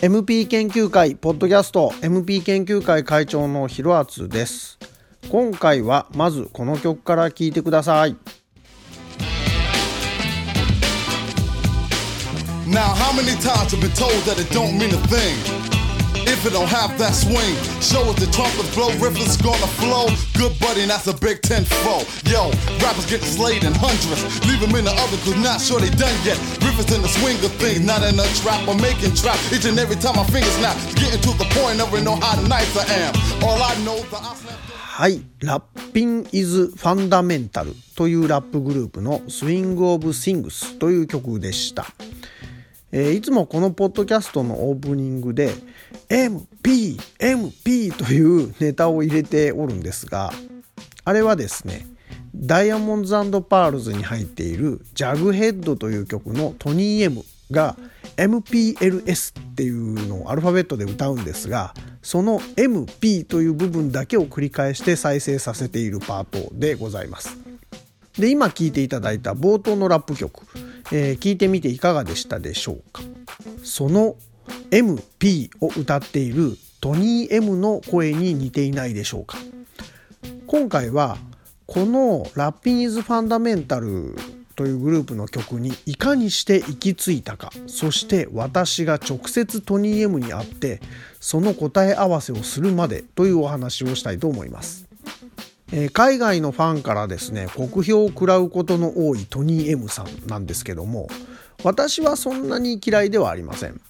MP 研究会ポッドキャスト MP 研究会会長のひろあつです。今回はまずこの曲から聴いてください。 Now how many times have been told that it don't mean a thing if it don't have that swing. Show us the trumpet blow, riffles gonna flow. Good buddy, that's a big 10-4. Yo, rappers get slayed in hundreds. Leave them in the oven, cause not sure they done yet. Riffles in the swing of things, not in a trap. I'm making trap each and every time my fingers snap. Getting to the point, never know how nice I am. All I know is that I snap. はい、Rapping Is Fundamental というラップグループの Swing of Things という曲でした。いつもこのポッドキャストのオープニングで MP というネタを入れておるんですが、あれはですね、ダイヤモンド&パールズに入っているジャグヘッドという曲のトニー M が MPLS っていうのをアルファベットで歌うんですが、その MP という部分だけを繰り返して再生させているパートでございます。で、今聴いていただいた冒頭のラップ曲、聴いてみていかがでしたでしょうか。その MP を歌っているトニー M の声に似ていないでしょうか。今回はこのラッピングイズファンダメンタルというグループの曲にいかにして行き着いたか、そして私が直接トニー M に会ってその答え合わせをするまでというお話をしたいと思います。海外のファンからですね、酷評を食らうことの多いトニー M さんなんですけども、私はそんなに嫌いではありません。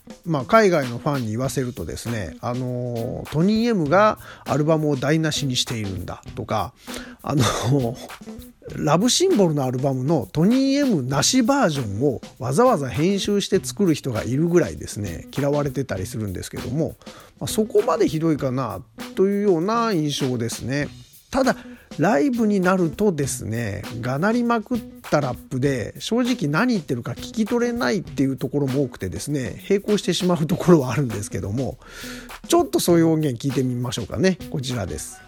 海外のファンに言わせるとですね、トニー M がアルバムを台無しにしているんだとか、ラブシンボルのアルバムのトニー M なしバージョンをわざわざ編集して作る人がいるぐらいですね、嫌われてたりするんですけども、そこまでひどいかなというような印象ですね。ただライブになるとですね、がなりまくったラップで正直何言ってるか聞き取れないっていうところも多くてですね、並行してしまうところはあるんですけども、ちょっとそういう音源聞いてみましょうかね。こちらです。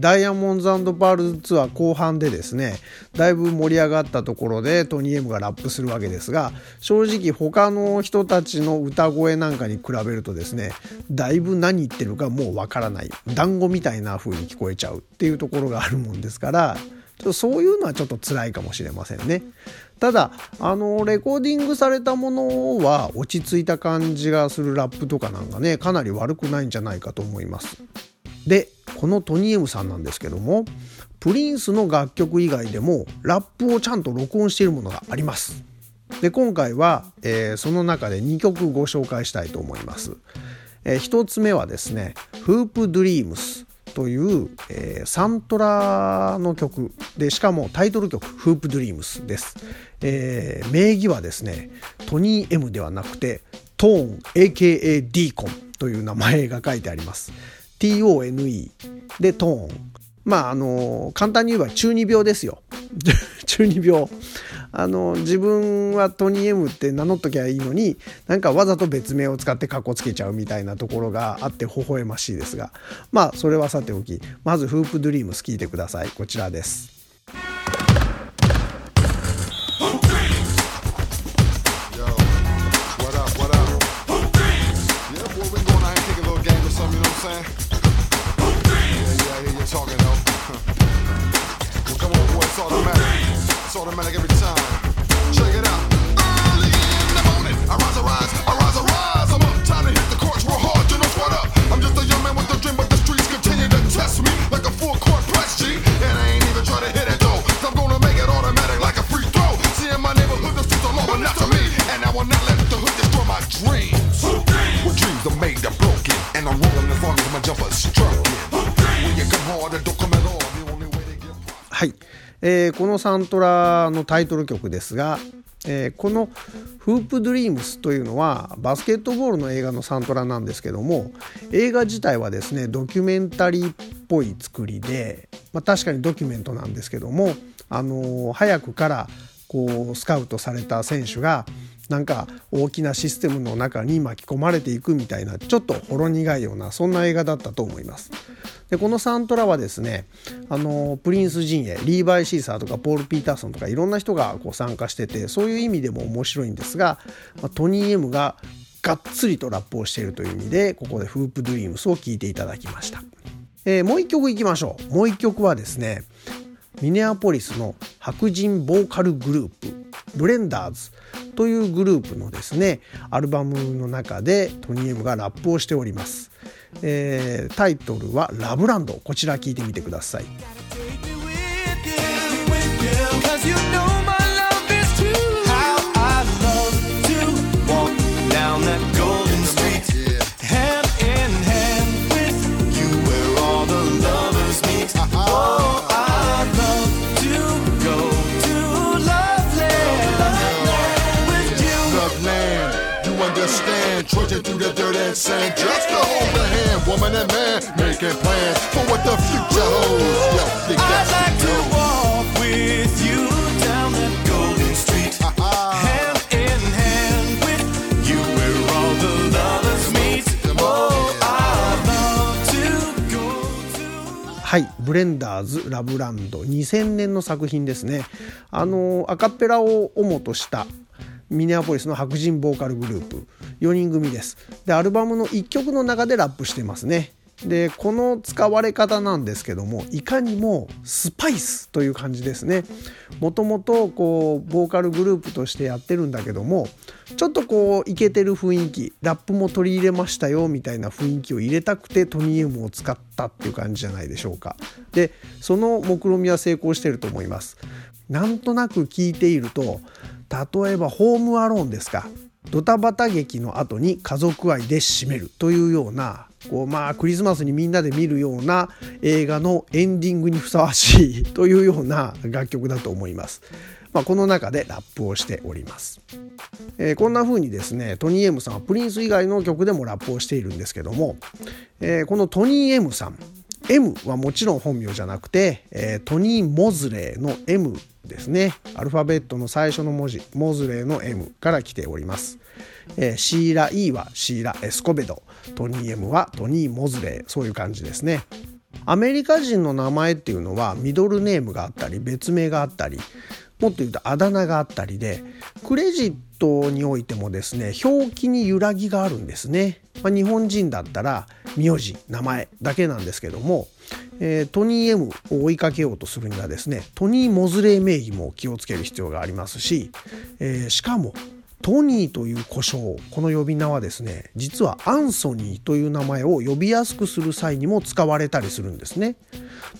ダイヤモンド&パールズツアー後半でですね、だいぶ盛り上がったところでトニー M がラップするわけですが、正直他の人たちの歌声なんかに比べるとですね、だいぶ何言ってるかもうわからない、団子みたいな風に聞こえちゃうっていうところがあるもんですから、そういうのはちょっと辛いかもしれませんね。ただレコーディングされたものは落ち着いた感じがするラップとかなんかね、かなり悪くないんじゃないかと思います。で、このトニー M さんなんですけども、プリンスの楽曲以外でもラップをちゃんと録音しているものがあります。で、今回は、その中で2曲ご紹介したいと思います。1つ目はですね、 Hoop Dreams という、サントラの曲で、しかもタイトル曲 Hoop Dreams です。名義はですね、トニー M ではなくてトーン aka ディコンという名前が書いてあります。TONE でトーン、簡単に言えば中二病ですよ中二病、自分はトニー M って名乗っときゃいいのに、なんかわざと別名を使ってカッコつけちゃうみたいなところがあって微笑ましいですが、それはさておき、まずフープドリームス聞いてください。こちらです。Yo, what up, what up? はい、このサントラのタイトル曲ですが、このHoop Dreamsというのはバスケットボールの映画のサントラなんですけども、映画自体はですねドキュメンタリーっぽい作りで、まあ、確かにドキュメントなんですけども、早くからこうスカウトされた選手がなんか大きなシステムの中に巻き込まれていくみたいな、ちょっとほろ苦いようなそんな映画だったと思います。でこのサントラはですね、プリンス陣営リーバイ・シーサーとかポール・ピーターソンとかいろんな人がこう参加してて、そういう意味でも面白いんですが、トニー・エムががっつりとラップをしているという意味で、ここでフープ・ドリームスを聴いていただきました。もう一曲いきましょう。もう一曲はですね、ミネアポリスの白人ボーカルグループブレンダーズというグループのですねアルバムの中でトニー・エムがラップをしております。タイトルはラブランド。こちら聴いてみてください。Trudging through the dirt and sand just to hold the hand, woman and man making plans for what the future holds. Yo, they got I'd like to walk with you down that golden street, hand in hand with you where all the lovers meet. Oh, I love to go to. はい、ブレンダーズラブランド、2000年の作品ですね。アカペラを主としたミネアポリスの白人ボーカルグループ4人組です。でアルバムの1曲の中でラップしてますね。でこの使われ方なんですけども、いかにもスパイスという感じですね。もともとこうボーカルグループとしてやってるんだけども、ちょっとこうイケてる雰囲気、ラップも取り入れましたよみたいな雰囲気を入れたくてトニー・エムを使ったっていう感じじゃないでしょうか。でその目論見は成功してると思います。なんとなく聞いていると、例えばホームアローンですか、ドタバタ劇の後に家族愛で締めるというような、こうまあクリスマスにみんなで見るような映画のエンディングにふさわしいというような楽曲だと思います。この中でラップをしております。こんな風にですね、トニー・エムさんはプリンス以外の曲でもラップをしているんですけども、このトニー・エムさん、 M はもちろん本名じゃなくて、トニー・モズレーの M ですね。アルファベットの最初の文字、モズレーの M から来ております。シーラ E はシーラ・エスコベド、トニー M はトニー・モズレー、そういう感じですね。アメリカ人の名前っていうのはミドルネームがあったり、別名があったり、もっと言うとあだ名があったりで、クレジットにおいてもですね表記に揺らぎがあるんですね。日本人だったら名字、名前だけなんですけども、トニー M を追いかけようとするにはですね、トニー・モズレー名義も気をつける必要がありますし、しかもトニーという呼称、この呼び名はですね、実はアンソニーという名前を呼びやすくする際にも使われたりするんですね。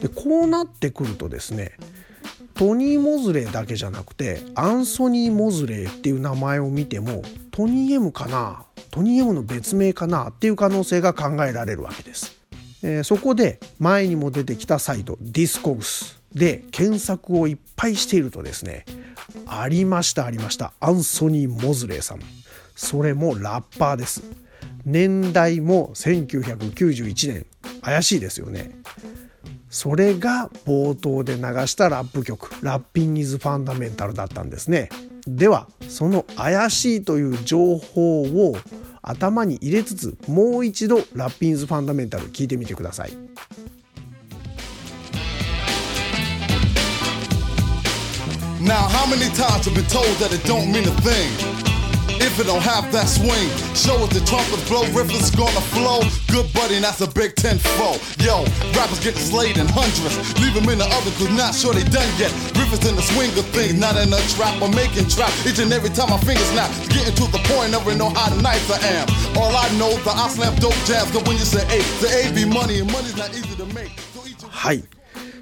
でこうなってくるとですね、トニー・モズレーだけじゃなくてアンソニー・モズレーっていう名前を見ても、トニー・エムかな、トニー・エムの別名かなっていう可能性が考えられるわけです。そこで前にも出てきたサイトディスコグスで検索をいっぱいしているとですね、ありましたありました、アンソニー・モズレーさん、それもラッパーです。年代も1991年、怪しいですよね。それが冒頭で流したラップ曲Rapping Is Fundamentalだったんですね。ではその怪しいという情報を頭に入れつつ、もう一度Rapping Is Fundamental聞いてみてください。Now how many times I've been told that it don't mean a thing if it don't have that swing. Show us the trumpet blow, riffles gonna flow. Good buddy, that's a big 10-4. Yo, rappers getting slayed in hundreds, leave them in the oven cause not sure they done yet. Riffles in the swing of things, not in a trap or making trap. Each and every time my fingers snap, getting to the point I don't know how nice I am. All I know is that I slam dope jabs, cause when you say A, the A be money and money's not easy to make. So each of...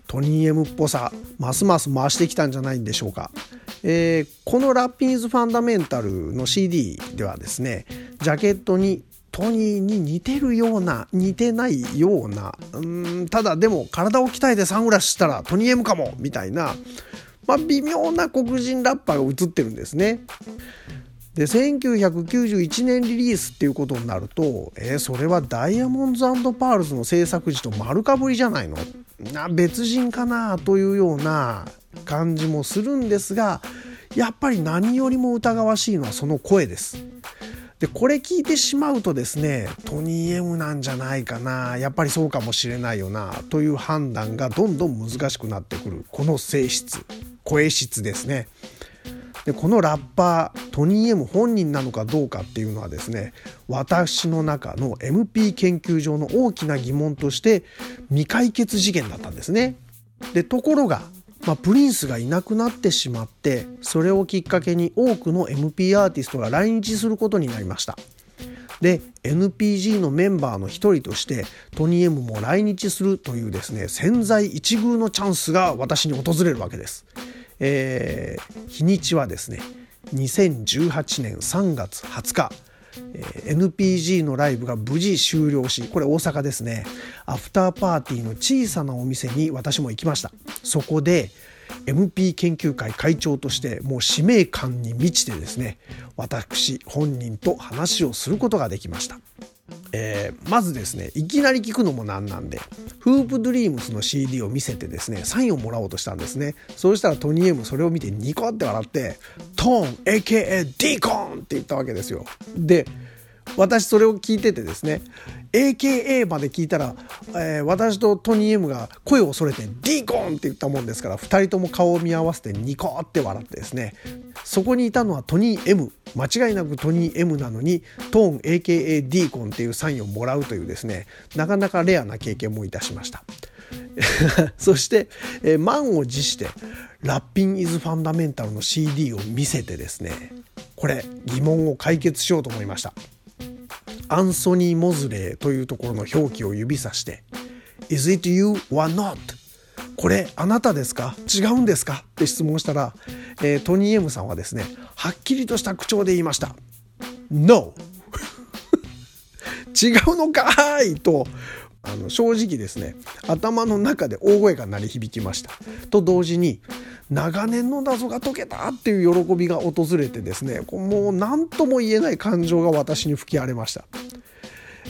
トニー・エムっぽさますます増してきたんじゃないんでしょうか。このRapping Is Fundamentalの CD ではですね、ジャケットにトトニーに似てるような似てないような、ただでも体を鍛えてサングラスしたらトニー M かもみたいな、まあ、微妙な黒人ラッパーが映ってるんですね。で1991年リリースっていうことになると、それはダイヤモンド&パールズの制作時と丸かぶりじゃないのな、別人かなというような感じもするんですが、やっぱり何よりも疑わしいのはその声です。でこれ聞いてしまうとですね、トニー M なんじゃないかな、やっぱりそうかもしれないよなという判断がどんどん難しくなってくる、この性質、声質ですね。でこのラッパートニー M 本人なのかどうかっていうのはですね、私の中の MP 研究上の大きな疑問として未解決事件だったんですね。でところが、プリンスがいなくなってしまって、それをきっかけに多くの MP アーティストが来日することになりました。で NPG のメンバーの一人としてトニー M も来日するというですね、千載一遇のチャンスが私に訪れるわけです。日にちはですね2018年3月20日、NPG のライブが無事終了し、これ大阪ですね、アフターパーティーの小さなお店に私も行きました。そこで MP 研究会会長としてもう使命感に満ちてですね、私本人と話をすることができました。まずですね、いきなり聞くのもなんなんで Hoop Dreams の CD を見せてですね、サインをもらおうとしたんですね。そうしたらトニー M それを見てニコって笑って、トーン aka ディコーンって言ったわけですよ。で私それを聞いててですね、 aka まで聞いたら、私とトニー M が声を恐れてディコーンって言ったもんですから、2人とも顔を見合わせてニコって笑ってですね、そこにいたのはトニー M、 間違いなくトニー M なのにトーン aka ディコーンっていうサインをもらうというですね、なかなかレアな経験もいたしました。そして、満を持してRapping Is Fundamentalの CD を見せてですね、これ疑問を解決しようと思いました。アンソニー・モズレーというところの表記を指さして「Is it you or not?」「これあなたですか?違うんですか?」って質問したら、トニー M さんはですね、はっきりとした口調で言いました「No! 違うのかーい!」と正直ですね、頭の中で大声が鳴り響きました。と同時に長年の謎が解けたっていう喜びが訪れてですね、もう何とも言えない感情が私に吹き荒れました。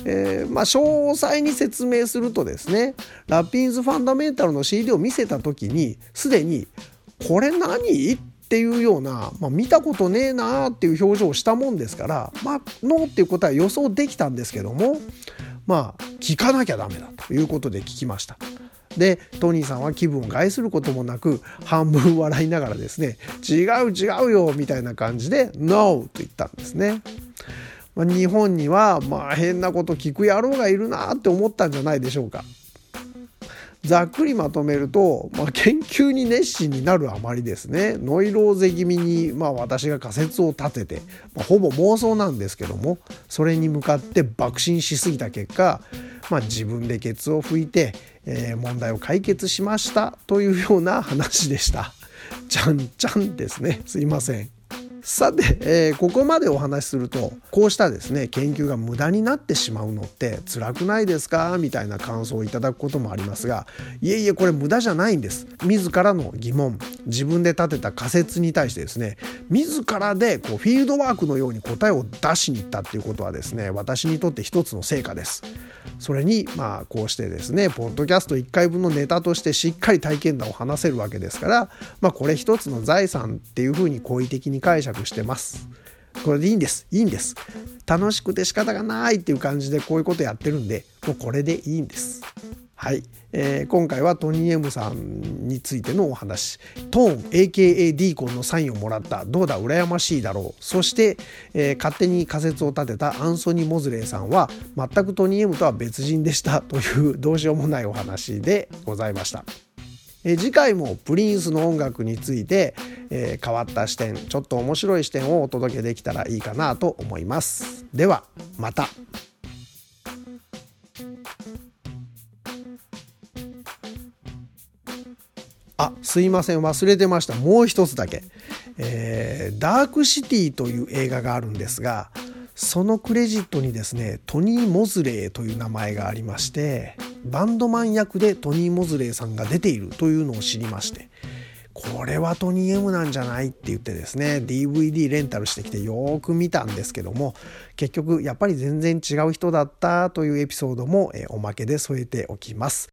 詳細に説明するとですね、ラッピンズファンダメンタルの CD を見せた時にすでにこれ何?っていうような、見たことねえなーっていう表情をしたもんですから、ノーっていうことは予想できたんですけども、聞かなきゃダメだということで聞きました。でトニーさんは気分を害することもなく半分笑いながらですね、違うよみたいな感じで NO と言ったんですね。日本には変なこと聞く野郎がいるなって思ったんじゃないでしょうか。ざっくりまとめると、研究に熱心になるあまりですね、ノイローゼ気味に、私が仮説を立てて、ほぼ妄想なんですけども、それに向かって爆心しすぎた結果、自分でケツを拭いて、問題を解決しましたというような話でした。ちゃんちゃんですね。すいません。さて、ここまでお話しすると、こうしたですね研究が無駄になってしまうのって辛くないですかみたいな感想をいただくこともありますが、いえいえこれ無駄じゃないんです。自らの疑問、自分で立てた仮説に対してですね、自らでフィールドワークのように答えを出しに行ったっていうことはですね、私にとって一つの成果です。それにこうしてですね、ポッドキャスト1回分のネタとしてしっかり体験談を話せるわけですから、これ一つの財産っていうふうに好意的に解釈してます。これでいいんです、いいんです。楽しくて仕方がないっていう感じでこういうことやってるんで、もうこれでいいんです。はい、今回はトニー M さんについてのお話、トーン aka ディーコンのサインをもらった、どうだ羨ましいだろう、そして、勝手に仮説を立てたアンソニー・モズレーさんは全くトニー M とは別人でしたというどうしようもないお話でございました。次回もプリンスの音楽について、変わった視点、ちょっと面白い視点をお届けできたらいいかなと思います。ではまた。すいません、忘れてました。もう一つだけ、ダークシティという映画があるんですが、そのクレジットにですね、トニー・モズレーという名前がありまして、バンドマン役でトニー・モズレーさんが出ているというのを知りまして、これはトニー M なんじゃないって言ってですね、 DVD レンタルしてきてよーく見たんですけども、結局やっぱり全然違う人だったというエピソードもおまけで添えておきます。